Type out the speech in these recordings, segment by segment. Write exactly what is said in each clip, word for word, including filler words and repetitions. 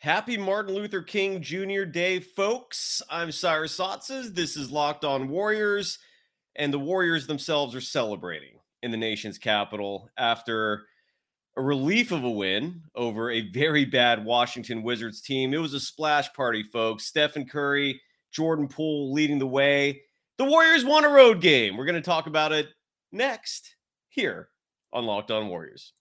Happy Martin Luther King Junior Day, folks. I'm Cyrus Sotzes. This is Locked On Warriors, and the Warriors themselves are celebrating in the nation's capital after a relief of a win over a very bad Washington Wizards team. It was a splash party, folks. Stephen Curry, Jordan Poole leading the way. The Warriors won a road game. We're going to talk about it next here on Locked On Warriors.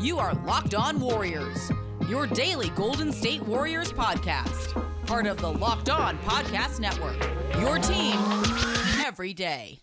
You are Locked On Warriors, your daily Golden State Warriors podcast, part of the Locked On Podcast Network, your team every day.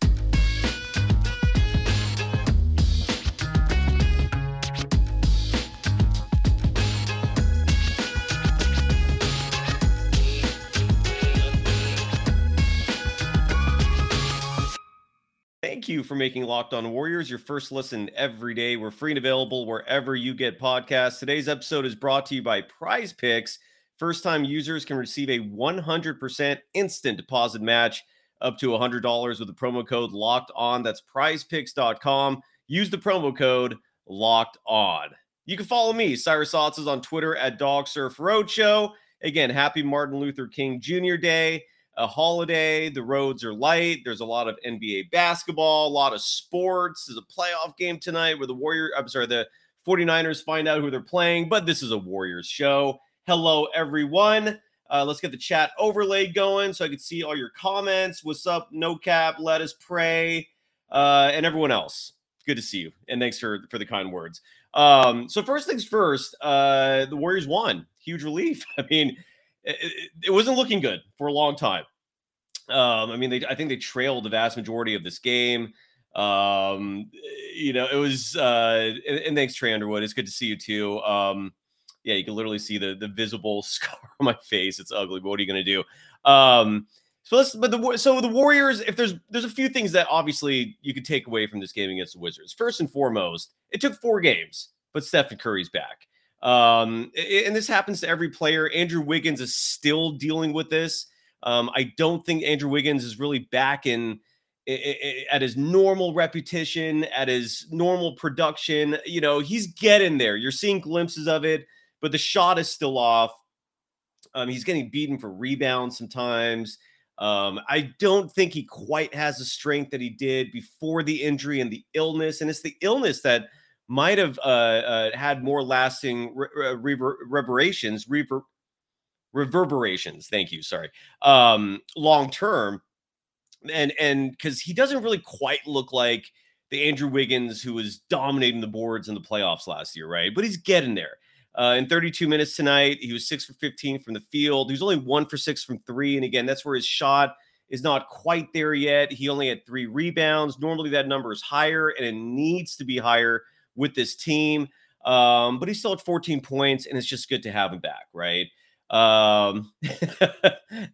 Thank you for making Locked On Warriors your first listen every day. We're free and available wherever you get podcasts. Today's episode is brought to you by Price Picks. First-time users can receive a one hundred percent instant deposit match up to one hundred dollars with the promo code Locked On. That's prize picks dot com. Use the promo code Locked On. You can follow me, Cyrus Sotzes, on Twitter at DogSurfRoadShow. Again, happy Martin Luther King Junior Day. A holiday, the roads are light. There's a lot of N B A basketball, a lot of sports. There's a playoff game tonight where the Warriors, I'm sorry, the 49ers find out who they're playing, but this is a Warriors show. Hello, everyone. Uh, let's get the chat overlay going so I can see all your comments. What's up, No Cap, Let Us Pray, uh, and everyone else. Good to see you, and thanks for, for the kind words. Um, so first things first, uh, the Warriors won. Huge relief. I mean, it wasn't looking good for a long time. Um, I mean, they, I think they trailed the vast majority of this game. Um, you know, it was, uh, and, and thanks, Trey Underwood. It's good to see you too. Um, yeah, you can literally see the, the visible scar on my face. It's ugly, but what are you going to do? Um, so let's, but the, so the Warriors, if there's, there's a few things that obviously you could take away from this game against the Wizards. First and foremost, it took four games, but Stephen Curry's back. Um, and this happens to every player. Andrew Wiggins is still dealing with this. Um, I don't think Andrew Wiggins is really back in, in, in at his normal repetition, at his normal production. You know, he's getting there. You're seeing glimpses of it, but the shot is still off. Um, he's getting beaten for rebounds sometimes. Um, I don't think he quite has the strength that he did before the injury and the illness. And it's the illness that might have uh, uh, had more lasting re- re- reverberations, rever- reverberations. Thank you. Sorry. Um, long term. And and because he doesn't really quite look like the Andrew Wiggins who was dominating the boards in the playoffs last year, right? But he's getting there. Uh, in thirty-two minutes tonight, he was six for fifteen from the field. He was only one for six from three. And again, that's where his shot is not quite there yet. He only had three rebounds. Normally that number is higher, and it needs to be higher with this team, um, but he's still at fourteen points, and it's just good to have him back, right? Um,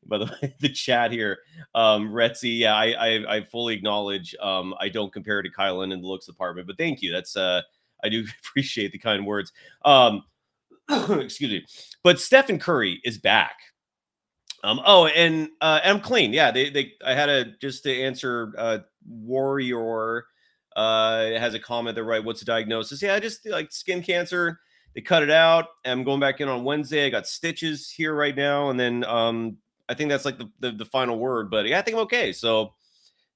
by the way, the chat here, um, Retzi, yeah, I, I, I fully acknowledge um, I don't compare to Kylan in the looks department, but thank you. That's uh, I do appreciate the kind words. Um, excuse me, but Stephen Curry is back. Um, oh, and uh, and I'm clean. Yeah, they they I had a just to answer uh, Warrior. Uh, it has a comment there, right? What's the diagnosis? Yeah, I just like skin cancer. They cut it out. I'm going back in on Wednesday. I got stitches here right now. And then um, I think that's like the, the, the final word. But yeah, I think I'm okay. So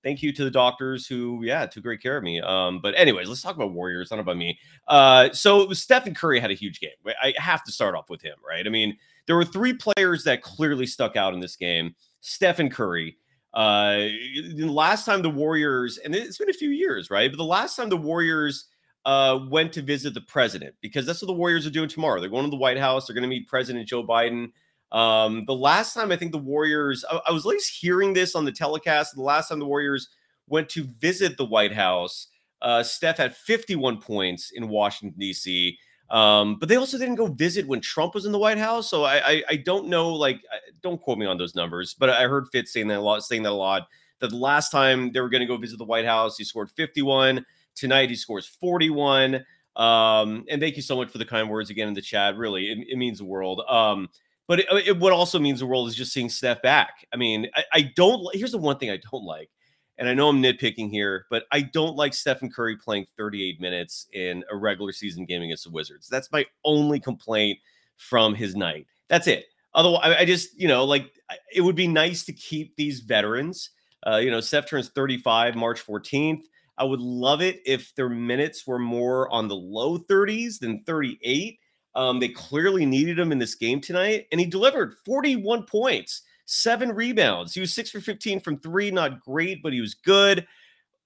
thank you to the doctors who, yeah, took great care of me. Um, but anyways, let's talk about Warriors, not about me. Uh, so it was Stephen Curry had a huge game. I have to start off with him, right? I mean, there were three players that clearly stuck out in this game. Stephen Curry. Uh, the last time the Warriors, and it's been a few years, right? But the last time the Warriors uh, went to visit the president, because that's what the Warriors are doing tomorrow. They're going to the White House. They're going to meet President Joe Biden. Um, the last time I think the Warriors, I, I was at least hearing this on the telecast. The last time the Warriors went to visit the White House, uh, Steph had fifty-one points in Washington, D C. Um, but they also didn't go visit when Trump was in the White House. So I, I, I don't know, like, don't quote me on those numbers, but I heard Fitz saying that a lot, saying that a lot, that the last time they were going to go visit the White House, he scored fifty-one. Tonight, he scores forty-one. Um, and thank you so much for the kind words again in the chat. Really, it, it means the world. Um, but it, it, what also means the world is just seeing Steph back. I mean, I, I don't, here's the one thing I don't like. And I know I'm nitpicking here, but I don't like Stephen Curry playing thirty-eight minutes in a regular season game against the Wizards. That's my only complaint from his night. That's it. Otherwise, I just, you know, like, it would be nice to keep these veterans. Uh, you know, Steph turns thirty-five March fourteenth. I would love it if their minutes were more on the low thirties than thirty-eight. Um, they clearly needed him in this game tonight, and he delivered forty-one points, seven rebounds. He was six for fifteen from three, not great, but he was good.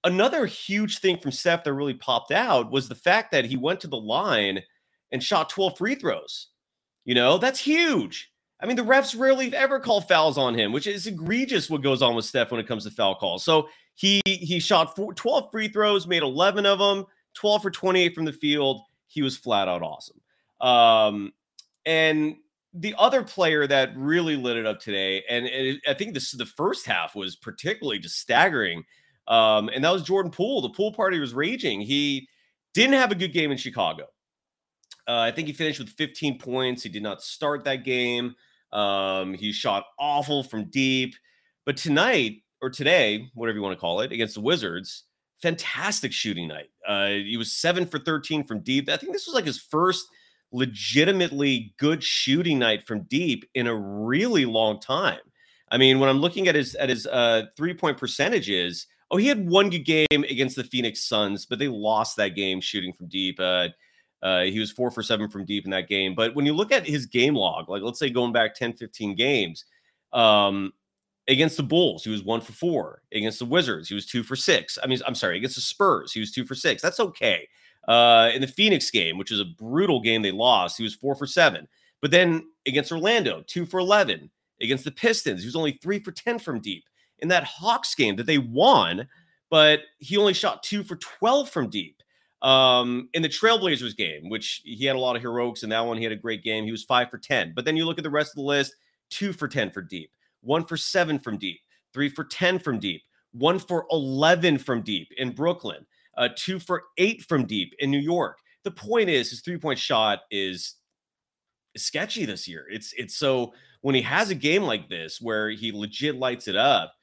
Another huge thing from Steph that really popped out was the fact that he went to the line and shot twelve free throws. You know, that's huge. I mean, the refs rarely ever call fouls on him, which is egregious what goes on with Steph when it comes to foul calls. So he he shot twelve free throws, made eleven of them, twelve for twenty-eight from the field. He was flat out awesome. Um, and the other player that really lit it up today, and, and it, I think this the first half was particularly just staggering, um, and that was Jordan Poole. The Poole party was raging. He didn't have a good game in Chicago. Uh, I think he finished with fifteen points. He did not start that game. Um, he shot awful from deep, but tonight or today, whatever you want to call it, against the Wizards, fantastic shooting night. Uh, he was seven for thirteen from deep. I think this was like his first legitimately good shooting night from deep in a really long time. I mean, when I'm looking at his at his uh, three-point percentages, oh, he had one good game against the Phoenix Suns, but they lost that game shooting from deep. Uh, uh, he was four for seven from deep in that game. But when you look at his game log, like let's say going back ten, fifteen games, um, against the Bulls, he was one for four. Against the Wizards, he was two for six. I mean, I'm sorry, against the Spurs, he was two for six. That's okay. Uh, in the Phoenix game, which was a brutal game they lost, he was four for seven. But then against Orlando, two for eleven. Against the Pistons, he was only three for ten from deep. In that Hawks game that they won, but he only shot two for twelve from deep. Um, in the Trailblazers game, which he had a lot of heroics in that one, he had a great game. He was five for ten. But then you look at the rest of the list, two for ten for deep, one for seven from deep, three for ten from deep, one for eleven from deep in Brooklyn. Uh, two for eight from deep in New York. The point is, his three-point shot is, is sketchy this year. It's it's so when he has a game like this where he legit lights it up,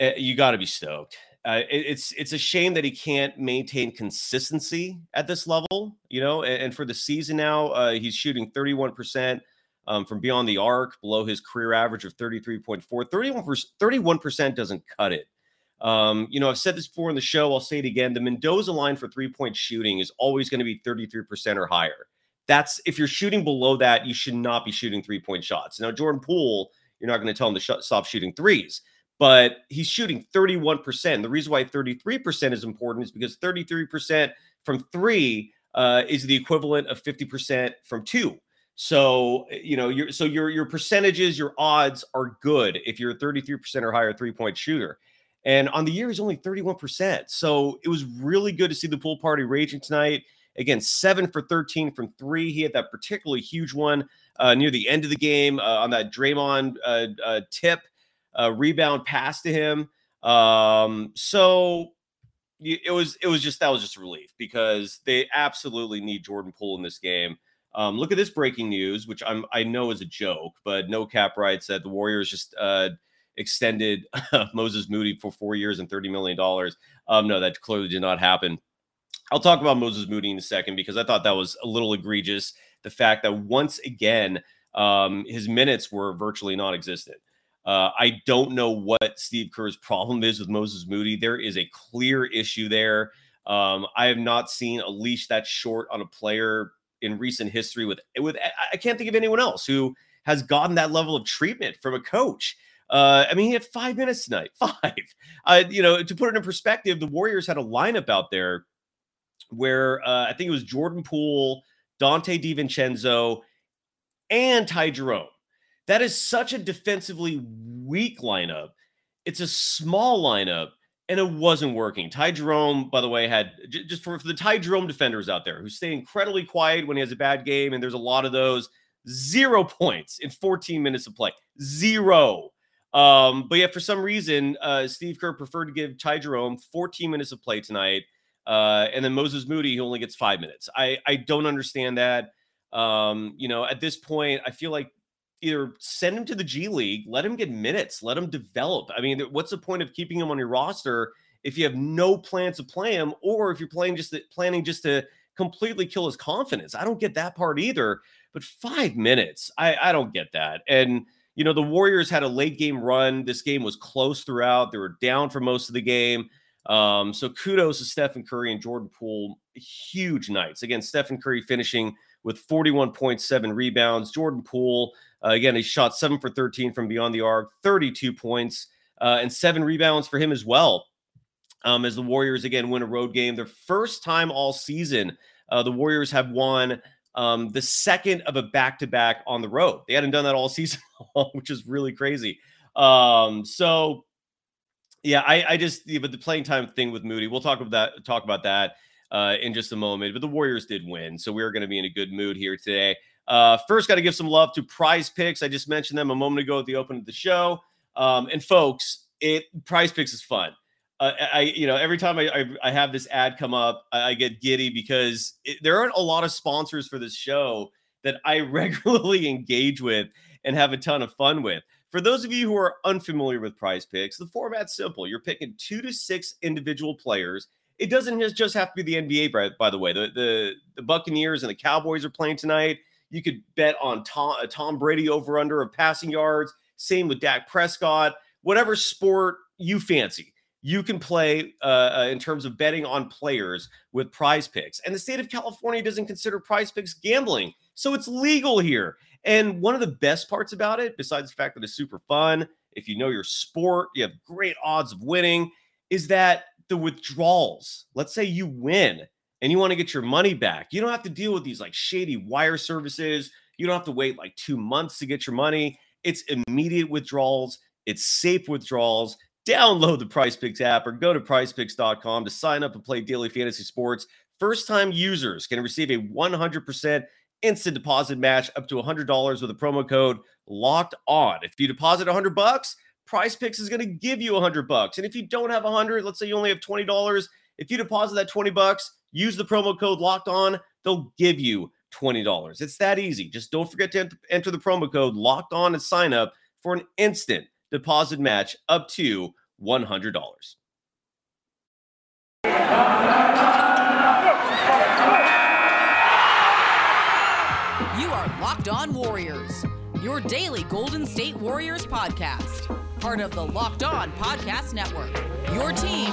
uh, you got to be stoked. Uh, it, it's it's a shame that he can't maintain consistency at this level, you know. And, and for the season now, uh, he's shooting thirty-one percent um, from beyond the arc, below his career average of thirty-three point four. thirty-one percent, thirty-one percent doesn't cut it. Um, you know, I've said this before in the show, I'll say it again. The Mendoza line for three-point shooting is always going to be thirty-three percent or higher. That's if you're shooting below that, you should not be shooting three-point shots. Now, Jordan Poole, you're not going to tell him to sh- stop shooting threes, but he's shooting thirty-one percent. The reason why thirty-three percent is important is because thirty-three percent from three uh, is the equivalent of fifty percent from two. So, you know, your so your your percentages, your odds are good if you're a thirty-three percent or higher three-point shooter. And on the year, he's only thirty-one percent. So it was really good to see the pool party raging tonight. Again, seven for thirteen from three. He had that particularly huge one uh, near the end of the game uh, on that Draymond uh, uh, tip, uh, rebound pass to him. Um, so it was it was just that was just a relief because they absolutely need Jordan Poole in this game. Um, look at this breaking news, which I'm, I know is a joke, but NoCap writes that the Warriors just uh, – extended uh, Moses Moody for four years and thirty million dollars. Um, no, that clearly did not happen. I'll talk about Moses Moody in a second because I thought that was a little egregious. The fact that once again, um, his minutes were virtually non-existent. Uh, I don't know what Steve Kerr's problem is with Moses Moody. There is a clear issue there. Um, I have not seen a leash that short on a player in recent history with, with, I can't think of anyone else who has gotten that level of treatment from a coach. Uh, I mean, he had five minutes tonight, five, uh, you know, to put it in perspective, the Warriors had a lineup out there where uh, I think it was Jordan Poole, Dante DiVincenzo, and Ty Jerome. That is such a defensively weak lineup. It's a small lineup, and it wasn't working. Ty Jerome, by the way, had j- just for, for the Ty Jerome defenders out there who stay incredibly quiet when he has a bad game, and there's a lot of those, zero points in fourteen minutes of play, zero. Um, but yeah, for some reason, uh, Steve Kerr preferred to give Ty Jerome fourteen minutes of play tonight. Uh, and then Moses Moody, he only gets five minutes. I, I don't understand that. Um, you know, at this point, I feel like either send him to the G League, let him get minutes, let him develop. I mean, what's the point of keeping him on your roster if you have no plans to play him, or if you're playing just to, planning just to completely kill his confidence. I don't get that part either, but five minutes, I, I don't get that. And, you know, the Warriors had a late game run. This game was close throughout. They were down for most of the game. Um, so kudos to Stephen Curry and Jordan Poole. Huge nights. Again, Stephen Curry finishing with forty-one point seven rebounds. Jordan Poole, uh, again, he shot seven for thirteen from beyond the arc, thirty-two points, uh, and seven rebounds for him as well. Um, as the Warriors, again, win a road game. Their first time all season, uh, the Warriors have won um, the second of a back-to-back on the road. They hadn't done that all season long, which is really crazy. Um, so, yeah, I, I just – but the playing time thing with Moody, we'll talk about that, talk about that uh, in just a moment. But the Warriors did win, so we're going to be in a good mood here today. Uh, first, got to give some love to Price Picks. I just mentioned them a moment ago at the open of the show. Um, and, folks, it Price Picks is fun. Uh, I, you know, every time I, I, I have this ad come up, I, I get giddy because it, there aren't a lot of sponsors for this show that I regularly engage with and have a ton of fun with. For those of you who are unfamiliar with Prize Picks, the format's simple. You're picking two to six individual players. It doesn't just have to be the N B A, by, by the way. The, the the Buccaneers and the Cowboys are playing tonight. You could bet on Tom, Tom Brady over-under of passing yards. Same with Dak Prescott. Whatever sport you fancy. You can play uh, in terms of betting on players with Prize Picks. And the state of California doesn't consider Prize Picks gambling, so it's legal here. And one of the best parts about it, besides the fact that it's super fun, if you know your sport, you have great odds of winning, is that the withdrawals. Let's say you win and you want to get your money back. You don't have to deal with these like shady wire services. You don't have to wait like two months to get your money. It's immediate withdrawals. It's safe withdrawals. Download the Price Picks app or go to price picks dot com to sign up and play daily fantasy sports. First-time users can receive a one hundred percent instant deposit match up to one hundred dollars with a promo code Locked On. If you deposit one hundred bucks, Price Picks is going to give you one hundred bucks. And if you don't have one hundred, let's say you only have twenty dollars, if you deposit that twenty bucks, use the promo code Locked On, they'll give you twenty dollars. It's that easy. Just don't forget to enter the promo code Locked On and sign up for an instant deposit match up to one hundred dollars. You are Locked On Warriors, your daily Golden State Warriors podcast. Part of the Locked On Podcast Network, your team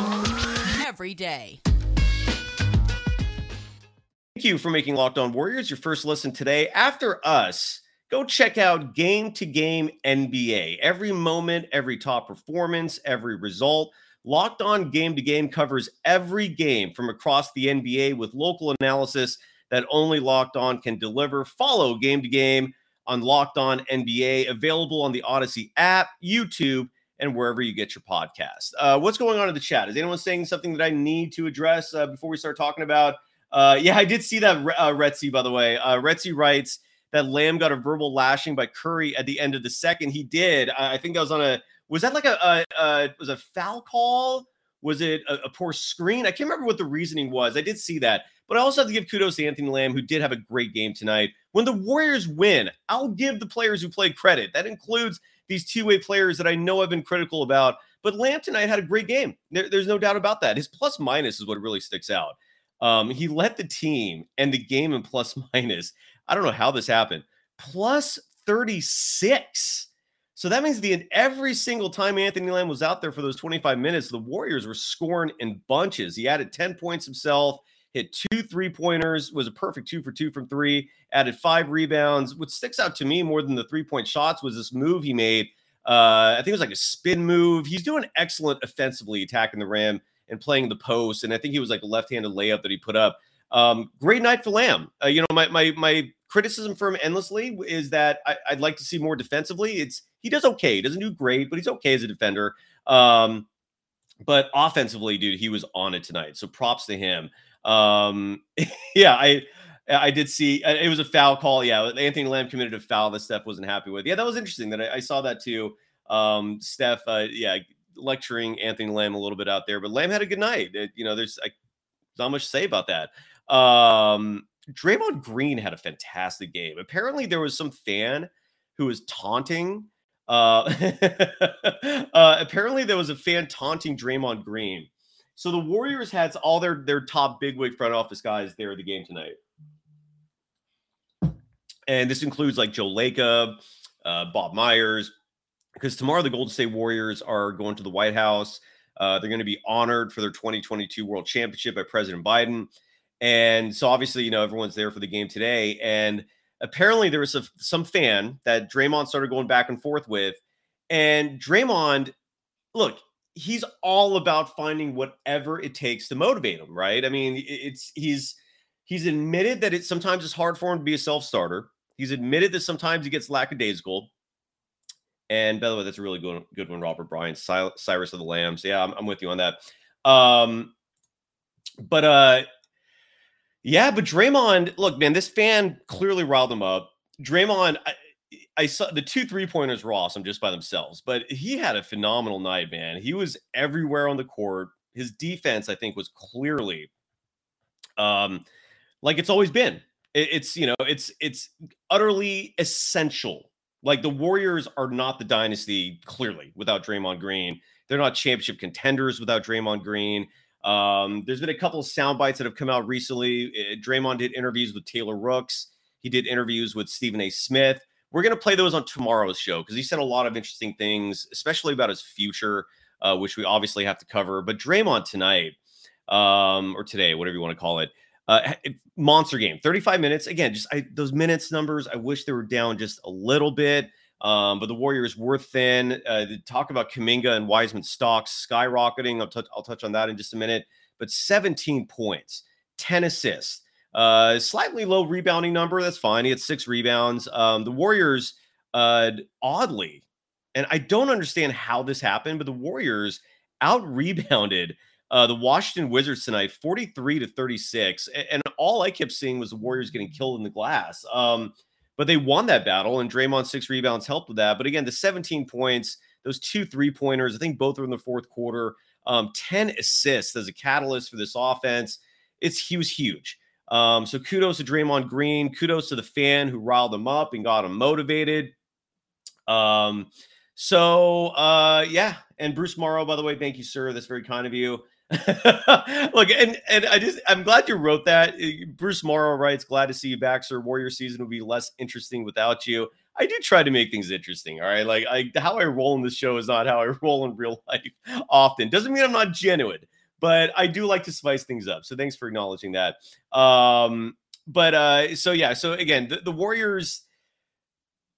every day. Thank you for making Locked On Warriors your first listen today. After us, go check out Game to Game N B A. Every moment, every top performance, every result. Locked On Game to Game covers every game from across the N B A with local analysis that only Locked On can deliver. Follow Game to Game on Locked On N B A, available on the Odyssey app, YouTube, and wherever you get your podcast. Uh, what's going on in the chat? Is anyone saying something that I need to address uh, before we start talking about? Uh, yeah, I did see that, uh, Retzi, by the way. Uh, Retzi writes that Lamb got a verbal lashing by Curry at the end of the second. He did. I think that was on a, was that like a, a, a was a foul call? Was it a, a poor screen? I can't remember what the reasoning was. I did see that. But I also have to give kudos to Anthony Lamb, who did have a great game tonight. When the Warriors win, I'll give the players who played credit. That includes these two-way players that I know I've been critical about. But Lamb tonight had a great game. There, there's no doubt about that. His plus-minus is what really sticks out. Um, he led the team and the game in plus-minus. I don't know how this happened. plus thirty-six. So that means the every single time Anthony Lamb was out there for those twenty-five minutes, the Warriors were scoring in bunches. He added ten points himself, hit two three-pointers, was a perfect two for two from three, added five rebounds. What sticks out to me more than the three-point shots was this move he made. Uh, I think it was like a spin move. He's doing excellent offensively, attacking the rim and playing the post. And I think he was like a left-handed layup that he put up. Um, great night for Lamb. Uh, you know, my my my criticism for him endlessly is that I, I'd like to see more defensively. It's he does okay. He doesn't do great, but he's okay as a defender. Um, but offensively, dude, he was on it tonight. So props to him. Um, yeah, I I did see it was a foul call. Yeah, Anthony Lamb committed a foul that Steph wasn't happy with. Yeah, that was interesting. That I, I saw that too. Um, Steph, uh, yeah, lecturing Anthony Lamb a little bit out there, but Lamb had a good night. It, you know, there's I, not much to say about that. Um, Draymond Green had a fantastic game. Apparently there was some fan who was taunting. Uh, uh, apparently there was a fan taunting Draymond Green. So the Warriors had all their, their top bigwig front office guys there at the game tonight. And this includes like Joe Lacob, uh, Bob Myers, because tomorrow the Golden State Warriors are going to the White House. Uh, they're going to be honored for their twenty twenty-two World Championship by President Biden. And so obviously, you know, everyone's there for the game today. And apparently there was a, some fan that Draymond started going back and forth with. And Draymond, look, he's all about finding whatever it takes to motivate him, right? I mean, it's he's he's admitted that it sometimes it's hard for him to be a self-starter. He's admitted that sometimes he gets lackadaisical. And by the way, that's a really good, good one, Robert Bryan, Cy, Cyrus of the Lambs. Yeah, I'm, I'm with you on that. Um, but uh, yeah, but Draymond, look, man, this fan clearly riled him up. Draymond, I, I saw the two three-pointers were awesome just by themselves, but he had a phenomenal night, man. He was everywhere on the court. His defense, I think, was clearly um, like it's always been. It, it's, you know, it's it's utterly essential. Like the Warriors are not the dynasty, clearly, without Draymond Green. They're not championship contenders without Draymond Green. Um, there's been a couple of sound bites that have come out recently. Draymond did interviews with Taylor Rooks. He did interviews with Stephen A. Smith. We're going to play those on tomorrow's show because he said a lot of interesting things, especially about his future, uh, which we obviously have to cover. But Draymond tonight, um, or today, whatever you want to call it, uh, monster game, thirty-five minutes. Again, just I, those minutes numbers, I wish they were down just a little bit, um, but the Warriors were thin. Uh, the talk about Kuminga and Wiseman stocks skyrocketing. I'll, t- I'll touch on that in just a minute. But seventeen points, ten assists. Uh, slightly low rebounding number. That's fine. He had six rebounds. Um, the Warriors, uh, oddly, and I don't understand how this happened, but the Warriors out-rebounded uh, the Washington Wizards tonight, forty-three to thirty-six. And, and all I kept seeing was the Warriors getting killed in the glass. Um, but they won that battle, and Draymond's six rebounds helped with that. But again, the seventeen points, those two three-pointers, I think both were in the fourth quarter, um, ten assists as a catalyst for this offense. It's, he was huge. Um, so kudos to Draymond Green. Kudos to the fan who riled him up and got him motivated. Um, so, uh, yeah. And Bruce Morrow, by the way, thank you, sir. That's very kind of you. Look, and, and I just, I'm glad you wrote that. Bruce Morrow writes, glad to see you back, sir. Warrior season will be less interesting without you. I do try to make things interesting. All right. Like I, how I roll in this show is not how I roll in real life often. Doesn't mean I'm not genuine. But I do like to spice things up. So thanks for acknowledging that. Um, but uh, so, yeah. So, again, the, the Warriors,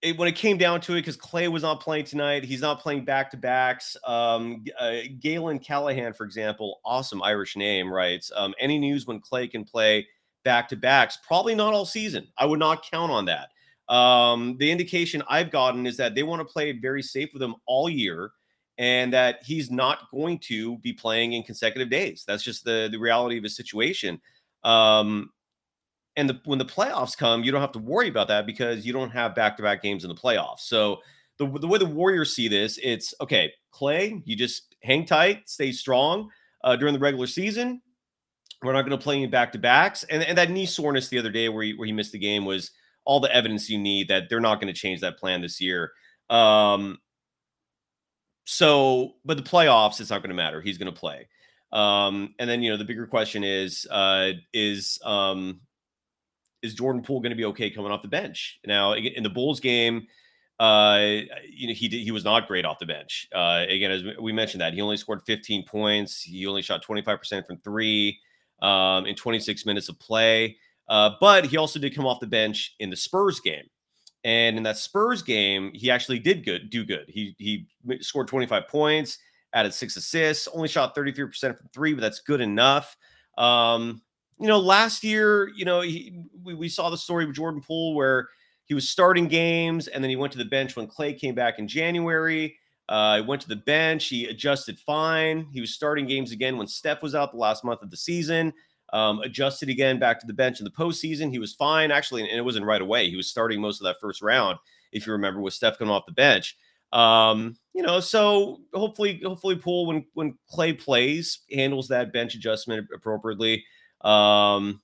it, when it came down to it, because Klay was not playing tonight. He's not playing back-to-backs. Um, uh, Galen Callahan, for example, awesome Irish name, writes, um, any news when Klay can play back-to-backs? Probably not all season. I would not count on that. Um, the indication I've gotten is that they want to play very safe with him all year. And that he's not going to be playing in consecutive days. That's just the, the reality of his situation. Um, and the, when the playoffs come, you don't have to worry about that because you don't have back-to-back games in the playoffs. So the, the way the Warriors see this, it's, okay, Klay, you just hang tight, stay strong uh, during the regular season. We're not going to play any back-to-backs. And, and that knee soreness the other day where he, where he missed the game was all the evidence you need that they're not going to change that plan this year. Um So, but the playoffs, it's not going to matter. He's going to play. Um, and then, you know, the bigger question is, uh, is, um, is Jordan Poole going to be okay coming off the bench? Now, in the Bulls game, uh, you know, he did, he was not great off the bench. Uh, again, as we mentioned that, he only scored fifteen points. He only shot twenty-five percent from three um, in twenty-six minutes of play. Uh, but he also did come off the bench in the Spurs game. And in that Spurs game, he actually did good, do good. He he scored twenty-five points, added six assists, only shot thirty-three percent from three, but that's good enough. Um, you know, last year, you know, he, we, we saw the story with Jordan Poole where he was starting games and then he went to the bench when Klay came back in January. Uh, he went to the bench. He adjusted fine. He was starting games again when Steph was out the last month of the season. Um, adjusted again back to the bench in the postseason. He was fine, actually, and it wasn't right away. He was starting most of that first round, if you remember, with Steph coming off the bench. Um, you know, so hopefully, hopefully Poole, when when Klay plays, handles that bench adjustment appropriately. Um,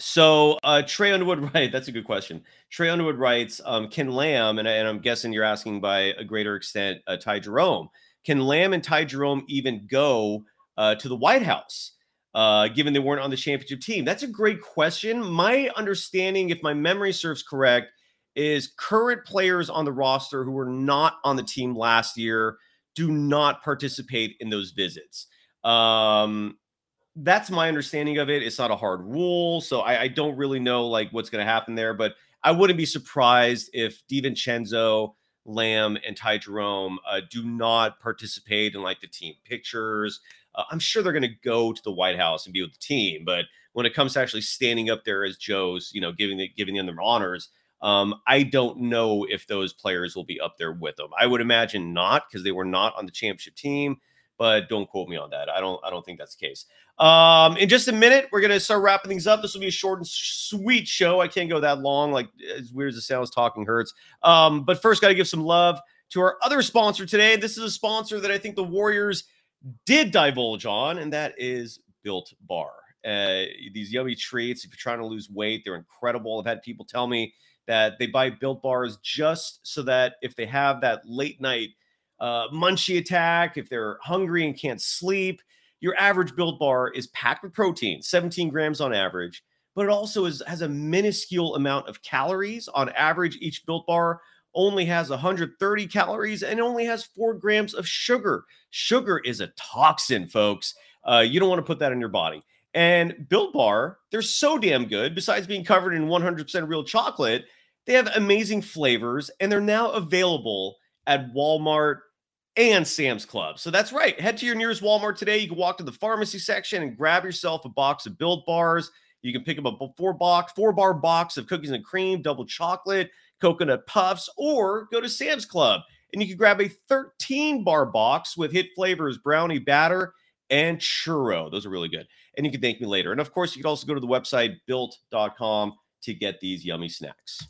so uh, Trey Underwood, right, that's a good question. Trey Underwood writes, um, can Lamb, and, and I'm guessing you're asking by a greater extent, uh, Ty Jerome, can Lamb and Ty Jerome even go uh, to the White House, uh, given they weren't on the championship team? That's a great question. My understanding, if my memory serves correct, is current players on the roster who were not on the team last year do not participate in those visits. Um, that's my understanding of it. It's not a hard rule, so I, I don't really know like what's going to happen there, but I wouldn't be surprised if DiVincenzo, Lamb, and Ty Jerome uh, do not participate in like the team pictures. Uh, I'm sure they're going to go to the White House and be with the team, but when it comes to actually standing up there as Joes, you know, giving the, giving them their honors, um, I don't know if those players will be up there with them. I would imagine not, because they were not on the championship team. But don't quote me on that. I don't I don't think that's the case. Um, in just a minute, we're going to start wrapping things up. This will be a short and sweet show. I can't go that long. Like, as weird as it sounds, talking hurts. Um, but first, got to give some love to our other sponsor today. This is a sponsor that I think the Warriors did divulge on, and that is Built Bar. Uh, these yummy treats, if you're trying to lose weight, they're incredible. I've had people tell me that they buy Built Bars just so that if they have that late night Uh, munchie attack, if they're hungry and can't sleep, your average Built Bar is packed with protein, seventeen grams on average, but it also is, has a minuscule amount of calories. On average, each Built Bar only has one hundred thirty calories and only has four grams of sugar. Sugar is a toxin, folks. Uh, you don't want to put that in your body. And Built Bar, they're so damn good. Besides being covered in one hundred percent real chocolate, they have amazing flavors, and they're now available at Walmart and Sam's Club. So that's right. Head to your nearest Walmart today. You can walk to the pharmacy section and grab yourself a box of Built Bars. You can pick up a four box, four bar box of cookies and cream, double chocolate, coconut puffs, or go to Sam's Club and you can grab a thirteen bar box with hit flavors, brownie batter, and churro. Those are really good. And you can thank me later. And of course, you can also go to the website built dot com to get these yummy snacks.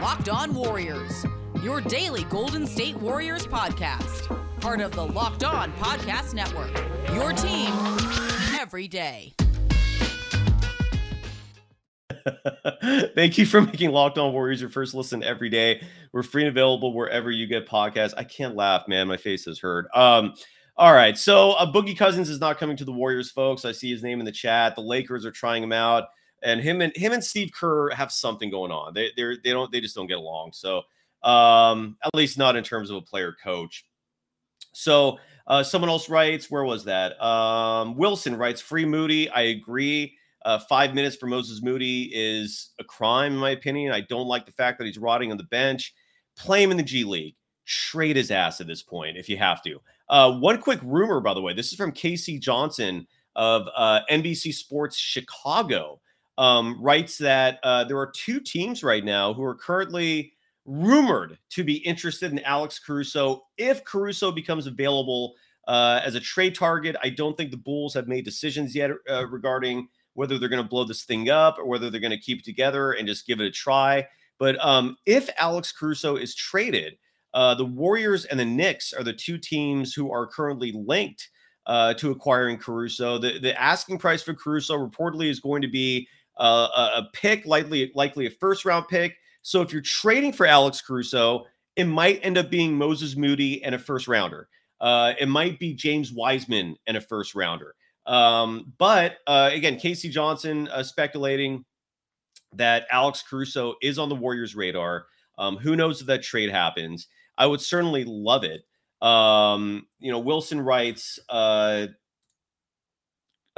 Locked On Warriors, your daily Golden State Warriors podcast. Part of the Locked On Podcast Network, your team every day. Thank you for making Locked On Warriors your first listen every day. We're free and available wherever you get podcasts. I can't laugh, man. My face is hurt. Um, all right. So uh, Boogie Cousins is not coming to the Warriors, folks. I see his name in the chat. The Lakers are trying him out. And him and him and Steve Kerr have something going on. They they they don't they just don't get along. So um, at least not in terms of a player coach. So uh, someone else writes, where was that? Um, Wilson writes, free Moody. I agree. Uh, five minutes for Moses Moody is a crime in my opinion. I don't like the fact that he's rotting on the bench. Play him in the G League. Trade his ass at this point if you have to. Uh, one quick rumor, by the way. This is from Casey Johnson of uh, N B C Sports Chicago. Um, writes that uh, there are two teams right now who are currently rumored to be interested in Alex Caruso if Caruso becomes available uh, as a trade target. I don't think the Bulls have made decisions yet uh, regarding whether they're going to blow this thing up or whether they're going to keep it together and just give it a try. But um, if Alex Caruso is traded, uh, the Warriors and the Knicks are the two teams who are currently linked uh, to acquiring Caruso. The, the asking price for Caruso reportedly is going to be Uh, a pick, likely, likely a first-round pick. So if you're trading for Alex Caruso, it might end up being Moses Moody and a first-rounder. Uh, it might be James Wiseman and a first-rounder. Um, but, uh, again, Casey Johnson uh, speculating that Alex Caruso is on the Warriors' radar. Um, who knows if that trade happens? I would certainly love it. Um, you know, Wilson writes... Uh,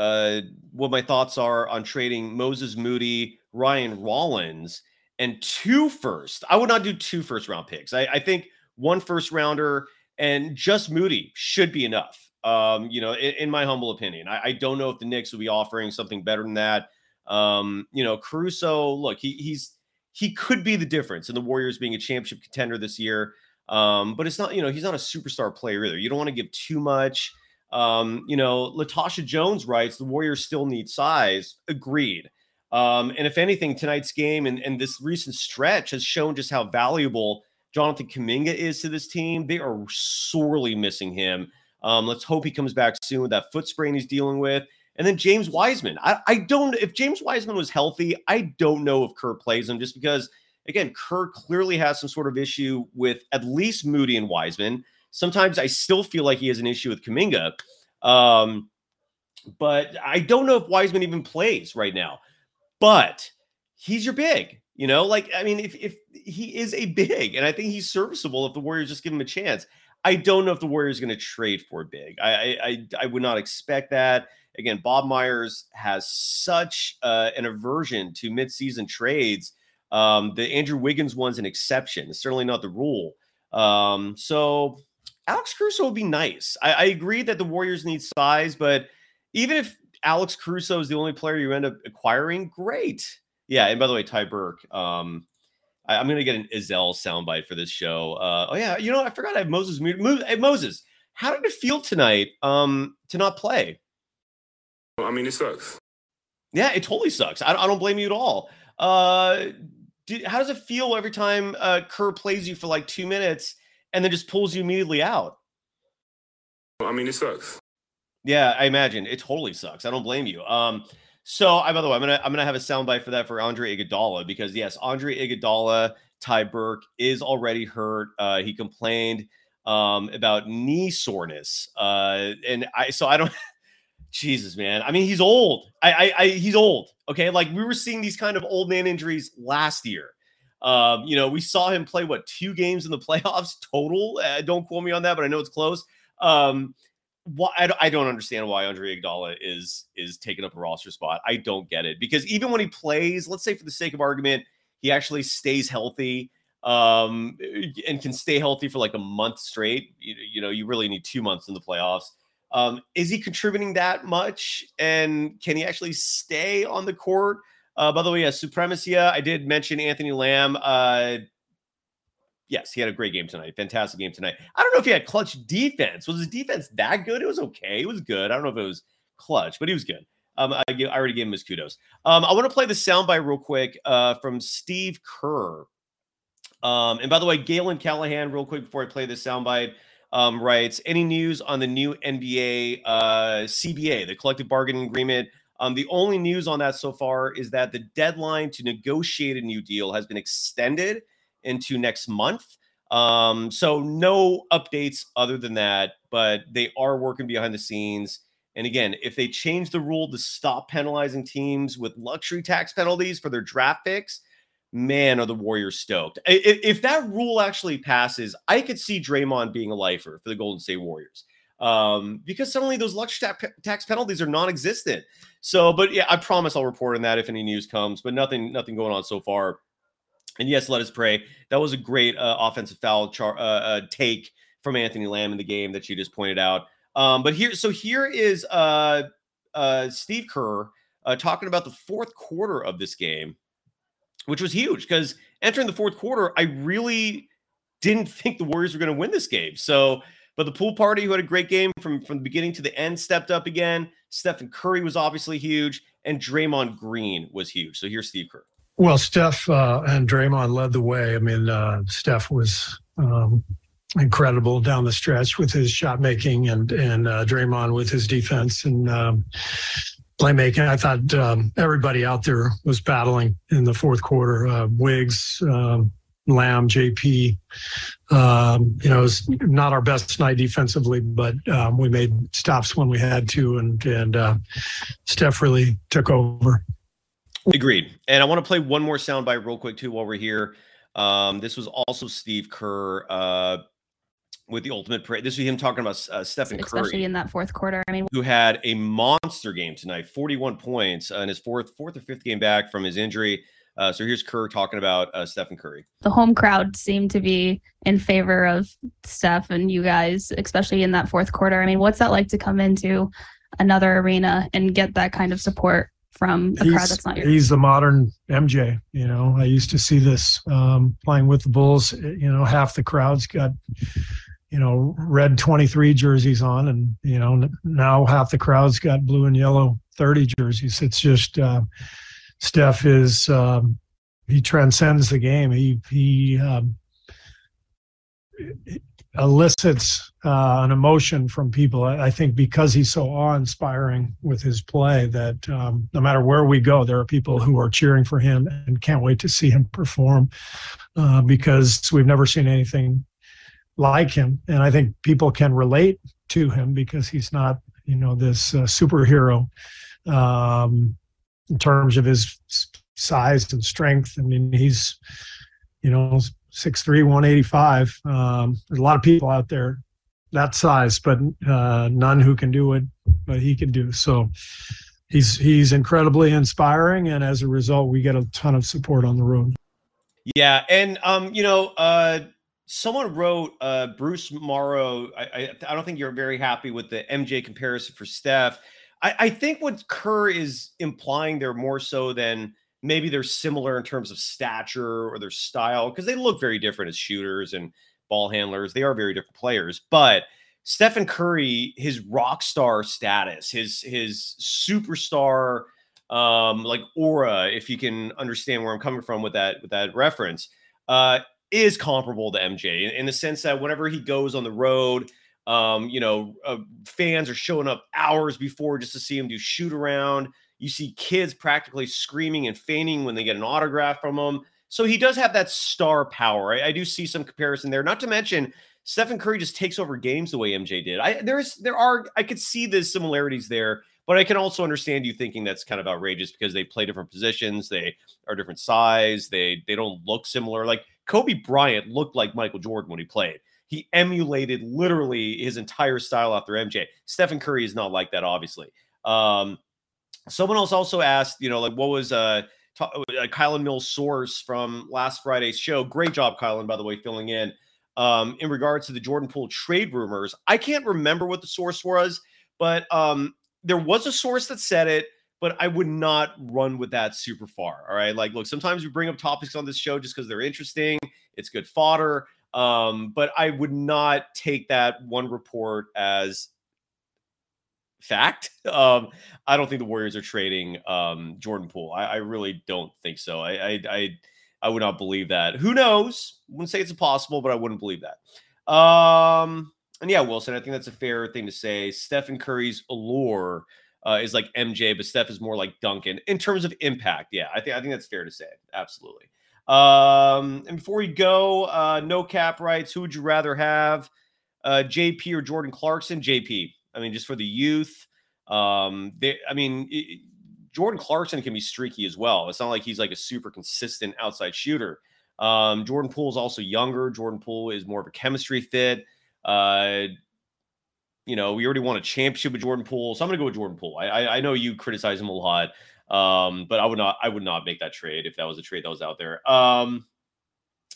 Uh, what my thoughts are on trading Moses Moody, Ryan Rollins, and two first. I would not do two first-round picks. I, I think one first-rounder and just Moody should be enough, um, you know, in, in my humble opinion. I, I don't know if the Knicks will be offering something better than that. Um, you know, Caruso, look, he, he's he could be the difference in the Warriors being a championship contender this year, um, but it's not, you know, he's not a superstar player either. You don't want to give too much. Um, you know, Latasha Jones writes, the Warriors still need size. Agreed. Um, and if anything, tonight's game and, and this recent stretch has shown just how valuable Jonathan Kuminga is to this team. They are sorely missing him. Um, let's hope he comes back soon with that foot sprain he's dealing with. And then James Wiseman. I, I don't, if James Wiseman was healthy, I don't know if Kerr plays him just because, again, Kerr clearly has some sort of issue with at least Moody and Wiseman. Sometimes I still feel like he has an issue with Kuminga. Um, but I don't know if Wiseman even plays right now. But he's your big, you know? Like, I mean, if if he is a big, and I think he's serviceable if the Warriors just give him a chance. I don't know if the Warriors are going to trade for a big. I, I I would not expect that. Again, Bob Myers has such uh, an aversion to midseason trades. Um, the Andrew Wiggins one's an exception. It's certainly not the rule. Um, so Alex Caruso would be nice. I, I agree that the Warriors need size, but even if Alex Caruso is the only player you end up acquiring, great. Yeah, and by the way, Ty Burke. Um, I, I'm going to get an Izell soundbite for this show. Uh, oh, yeah, you know, I forgot I have Moses. Mo- hey, Moses, how did it feel tonight um, to not play? Well, I mean, it sucks. Yeah, it totally sucks. I, I don't blame you at all. Uh, did, how does it feel every time uh, Kerr plays you for like two minutes and then just pulls you immediately out? Well, I mean, it sucks. Yeah, I imagine it totally sucks. I don't blame you. Um, so I, by the way, I'm gonna I'm gonna have a soundbite for that for Andre Iguodala, because yes, Andre Iguodala, Ty Burke is already hurt. Uh, he complained um, about knee soreness, uh, and I so I don't. Jesus, man. I mean, he's old. I, I, I he's old. Okay, like we were seeing these kind of old man injuries last year. Um, you know, we saw him play what two games in the playoffs total. Uh, don't quote me on that, but I know it's close. Um, Why, I don't understand why Andre Iguodala is is taking up a roster spot. I don't get it, because even when he plays, let's say for the sake of argument, he actually stays healthy um, and can stay healthy for like a month straight. You, you know, you really need two months in the playoffs. Um, is he contributing that much? And can he actually stay on the court? Uh, by the way, yeah, Supremacia, I did mention Anthony Lamb. Uh, Yes, he had a great game tonight. Fantastic game tonight. I don't know if he had clutch defense. Was his defense that good? It was okay. It was good. I don't know if it was clutch, but he was good. Um, I, I already gave him his kudos. Um, I want to play the soundbite real quick uh, from Steve Kerr. Um, and by the way, Galen Callahan, real quick before I play this soundbite, um, writes, any news on the new N B A uh, C B A, the collective bargaining agreement? Um, the only news on that so far is that the deadline to negotiate a new deal has been extended into next month. Um, so no updates other than that, but they are working behind the scenes. And again, if they change the rule to stop penalizing teams with luxury tax penalties for their draft picks, man, are the Warriors stoked. If, if that rule actually passes, I could see Draymond being a lifer for the Golden State Warriors, um, because suddenly those luxury ta- tax penalties are non-existent. So, but yeah, I promise I'll report on that if any news comes, but nothing, nothing going on so far. And yes, let us pray. That was a great uh, offensive foul char- uh, uh, take from Anthony Lamb in the game that you just pointed out. Um, but here, so here is uh, uh, Steve Kerr uh, talking about the fourth quarter of this game, which was huge, because entering the fourth quarter, I really didn't think the Warriors were going to win this game. So, but the pool party, who had a great game from, from the beginning to the end, stepped up again. Stephen Curry was obviously huge, and Draymond Green was huge. So here's Steve Kerr. Well, Steph uh, and Draymond led the way. I mean, uh, Steph was um, incredible down the stretch with his shot making, and and uh, Draymond with his defense and um, playmaking. I thought um, everybody out there was battling in the fourth quarter. Uh, Wiggs, um, Lamb, J P. Um, you know, it was not our best night defensively, but um, we made stops when we had to, and and uh, Steph really took over. Agreed. And I want to play one more soundbite real quick, too, while we're here. Um, this was also Steve Kerr uh, with the Ultimate Parade. This was him talking about uh, Stephen Especially Curry. Especially in that fourth quarter. I mean, who had a monster game tonight, forty-one points uh, in his fourth fourth or fifth game back from his injury. Uh, so here's Kerr talking about uh, Stephen Curry. The home crowd seemed to be in favor of Steph and you guys, especially in that fourth quarter. I mean, what's that like to come into another arena and get that kind of support from a crowd that's not your? He's the modern M J. You know, I used to see this um, playing with the Bulls. You know, half the crowd's got, you know, red twenty-three jerseys on, and you know now half the crowd's got blue and yellow thirty jerseys. It's just uh, Steph is um, he transcends the game. He he um, elicits uh, an emotion from people, I think, because he's so awe-inspiring with his play that um, no matter where we go, there are people who are cheering for him and can't wait to see him perform uh, because we've never seen anything like him. And I think people can relate to him because he's not, you know, this uh, superhero um, in terms of his size and strength. I mean, he's, you know, six three, one eighty-five. Um, there's a lot of people out there that size, but uh, none who can do what, what he can do. So he's he's incredibly inspiring, and as a result, we get a ton of support on the road. Yeah, and um, you know, uh, someone wrote uh, Bruce Morrow. I, I I don't think you're very happy with the M J comparison for Steph. I, I think what Kerr is implying there more so than maybe they're similar in terms of stature or their style, because they look very different as shooters and ball handlers. They are very different players. But Stephen Curry, his rock star status, his his superstar um, like aura, if you can understand where I'm coming from with that with that reference, uh, is comparable to M J in, in the sense that whenever he goes on the road, um, you know, uh, fans are showing up hours before just to see him do shoot around. You see kids practically screaming and fainting when they get an autograph from him. So he does have that star power. I, I do see some comparison there. Not to mention, Stephen Curry just takes over games the way M J did. I there's there are I could see the similarities there, but I can also understand you thinking that's kind of outrageous because they play different positions, they are different size, they they don't look similar. Like Kobe Bryant looked like Michael Jordan when he played. He emulated literally his entire style after M J. Stephen Curry is not like that, obviously. Um, Someone else also asked, you know, like what was uh, t- uh Kylan Mills' source from last Friday's show? Great job, Kylan, by the way, filling in. Um, in regards to the Jordan Poole trade rumors, I can't remember what the source was, but um, there was a source that said it, but I would not run with that super far. All right. Like, look, sometimes we bring up topics on this show just because they're interesting. It's good fodder. Um, but I would not take that one report as fact. Um, I don't think the Warriors are trading um, Jordan Poole. I, I really don't think so. I, I I I would not believe that. Who knows? I wouldn't say it's impossible, but I wouldn't believe that. Um, and yeah, Wilson, I think that's a fair thing to say. Stephen Curry's allure uh, is like M J, but Steph is more like Duncan in terms of impact. Yeah, I think I think that's fair to say. Absolutely. Um, and before we go, uh, no cap rights. Who would you rather have, uh, J P or Jordan Clarkson? J P. I mean, just for the youth, um, they, I mean, it, Jordan Clarkson can be streaky as well. It's not like he's like a super consistent outside shooter. Um, Jordan Poole is also younger. Jordan Poole is more of a chemistry fit. Uh, you know, we already won a championship with Jordan Poole, so I'm going to go with Jordan Poole. I, I, I know you criticize him a lot, um, but I would not I would not make that trade if that was a trade that was out there. Um,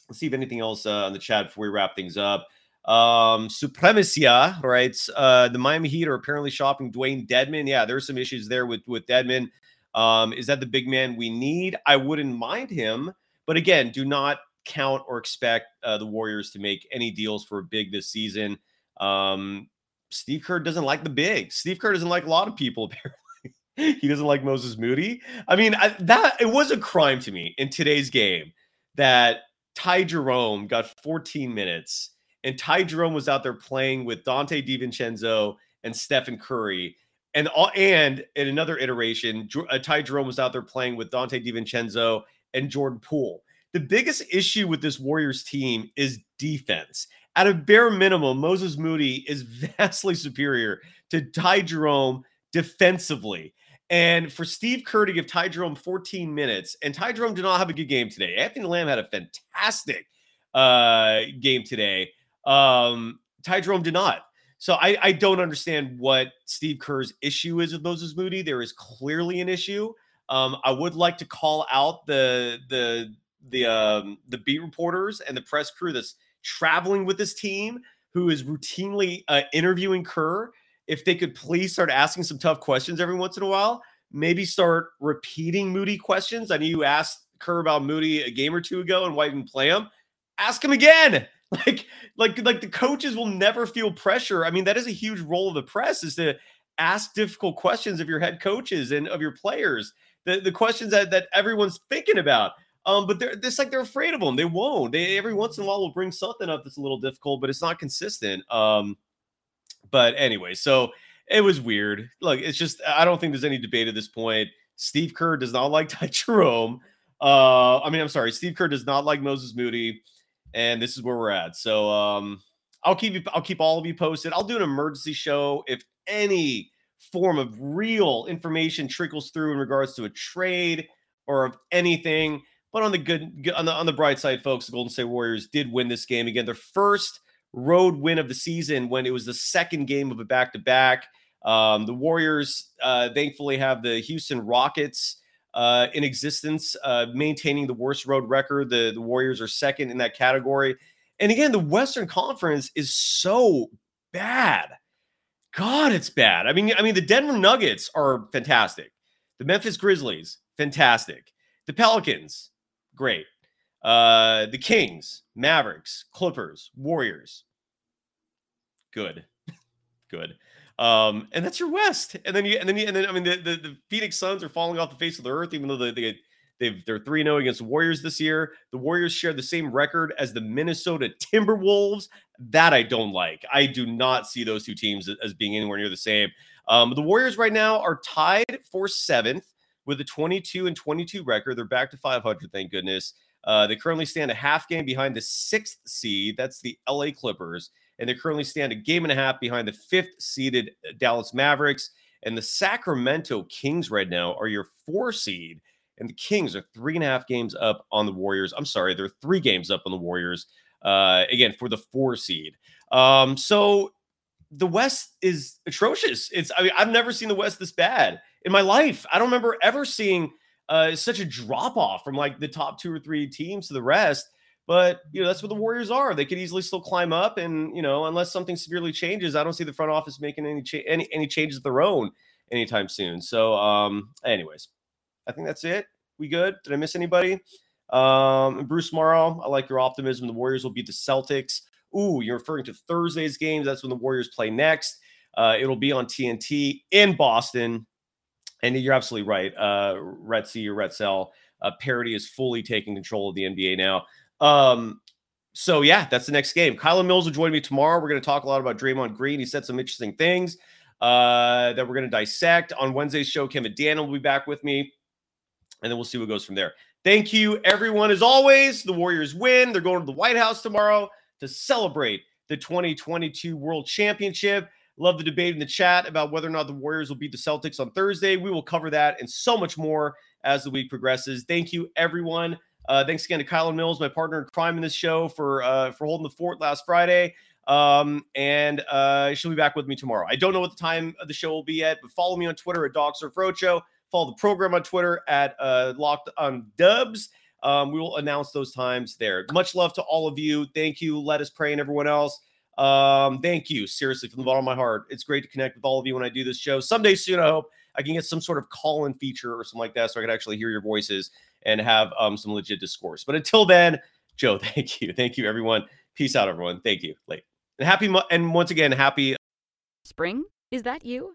let's see if anything else uh, on the chat before we wrap things up. Um, Supremacia writes, uh, the Miami Heat are apparently shopping Dwayne Dedmon. Yeah, there's some issues there with, with Dedmon. Um, is that the big man we need? I wouldn't mind him, but again, do not count or expect uh, the Warriors to make any deals for a big this season. Um, Steve Kerr doesn't like the big. Steve Kerr doesn't like a lot of people, apparently. He doesn't like Moses Moody. I mean, I, that it was a crime to me in today's game that Ty Jerome got fourteen minutes. And Ty Jerome was out there playing with Dante DiVincenzo and Stephen Curry. And all, and in another iteration, Ty Jerome was out there playing with Dante DiVincenzo and Jordan Poole. The biggest issue with this Warriors team is defense. At a bare minimum, Moses Moody is vastly superior to Ty Jerome defensively. And for Steve Kerr to give Ty Jerome fourteen minutes, and Ty Jerome did not have a good game today. Anthony Lamb had a fantastic uh, game today. Um, Ty Jerome did not. So I, I don't understand what Steve Kerr's issue is with Moses Moody. There is clearly an issue. Um, I would like to call out the the the um, the beat reporters and the press crew that's traveling with this team who is routinely uh, interviewing Kerr. If they could please start asking some tough questions every once in a while, maybe start repeating Moody questions. I know you asked Kerr about Moody a game or two ago and why didn't play him. Ask him again. Like, like, like the coaches will never feel pressure. I mean, that is a huge role of the press, is to ask difficult questions of your head coaches and of your players, the, the questions that, that everyone's thinking about. Um, but they're just like they're afraid of him. They won't. They every once in a while will bring something up that's a little difficult, but it's not consistent. Um, but anyway, so it was weird. Look, it's just I don't think there's any debate at this point. Steve Kerr does not like Ty Jerome. Uh, I mean, I'm sorry, Steve Kerr does not like Moses Moody, and this is where we're at. So um, I'll keep you, I'll keep all of you posted. I'll do an emergency show if any form of real information trickles through in regards to a trade or of anything. But on the good, on the on the bright side, folks, the Golden State Warriors did win this game again. Their first road win of the season when it was the second game of a back-to-back. Um, the Warriors uh, thankfully have the Houston Rockets uh, in existence, uh, maintaining the worst road record. The, the Warriors are second in that category. And again, the Western Conference is so bad. God, it's bad. I mean, I mean, the Denver Nuggets are fantastic. The Memphis Grizzlies, fantastic. The Pelicans, great. Uh, the Kings, Mavericks, Clippers, Warriors, good, good. Um, and that's your West. And then you, and then you, and then I mean, the, the, the Phoenix Suns are falling off the face of the earth, even though they, they they've they're three and oh against the Warriors this year. The Warriors share the same record as the Minnesota Timberwolves. That I don't like. I do not see those two teams as being anywhere near the same. Um, the Warriors right now are tied for seventh with a twenty-two and twenty-two record. They're back to five hundred. Thank goodness. Uh, they currently stand a half game behind the sixth seed. That's the L A Clippers. And they currently stand a game and a half behind the fifth seeded Dallas Mavericks. And the Sacramento Kings right now are your four seed. And the Kings are three and a half games up on the Warriors. I'm sorry, they're three games up on the Warriors. Uh, again, for the four seed. Um, so the West is atrocious. It's I mean, I've never seen the West this bad in my life. I don't remember ever seeing uh, such a drop off from like the top two or three teams to the rest. But, you know, that's what the Warriors are. They could easily still climb up. And, you know, unless something severely changes, I don't see the front office making any cha- any, any changes of their own anytime soon. So, um, anyways, I think that's it. We good? Did I miss anybody? Um, and Bruce Morrow, I like your optimism. The Warriors will beat the Celtics. Ooh, you're referring to Thursday's games. That's when the Warriors play next. Uh, it'll be on T N T in Boston. And you're absolutely right. Uh, Retsy or Retzel, uh, parity is fully taking control of the N B A now. Um, so yeah, that's the next game. Kylan Mills will join me tomorrow. We're going to talk a lot about Draymond Green. He said some interesting things, uh, that we're going to dissect on Wednesday's show. Kevin Daniel will be back with me and then we'll see what goes from there. Thank you everyone. As always, the Warriors win. They're going to the White House tomorrow to celebrate the twenty twenty-two World Championship. Love the debate in the chat about whether or not the Warriors will beat the Celtics on Thursday. We will cover that and so much more as the week progresses. Thank you everyone. Uh, thanks again to Kylan Mills, my partner in crime in this show, for uh, for holding the fort last Friday. Um, and uh, she'll be back with me tomorrow. I don't know what the time of the show will be yet, but follow me on Twitter at DogSurfRoadShow. Follow the program on Twitter at uh, Locked on Dubs. Um, we will announce those times there. Much love to all of you. Thank you. Let us pray and everyone else. Um, thank you. Seriously, from the bottom of my heart. It's great to connect with all of you when I do this show. Someday soon, I hope I can get some sort of call-in feature or something like that so I can actually hear your voices and have um, some legit discourse. But until then, Joe, thank you. Thank you, everyone. Peace out, everyone. Thank you. Late. And happy mo- and once again, happy spring. Is that you?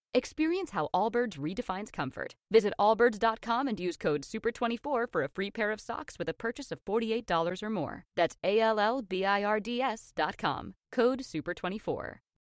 Experience how Allbirds redefines comfort. Visit allbirds dot com and use code super twenty-four for a free pair of socks with a purchase of forty-eight dollars or more. That's A L L B I R D S dot com. Code super twenty-four.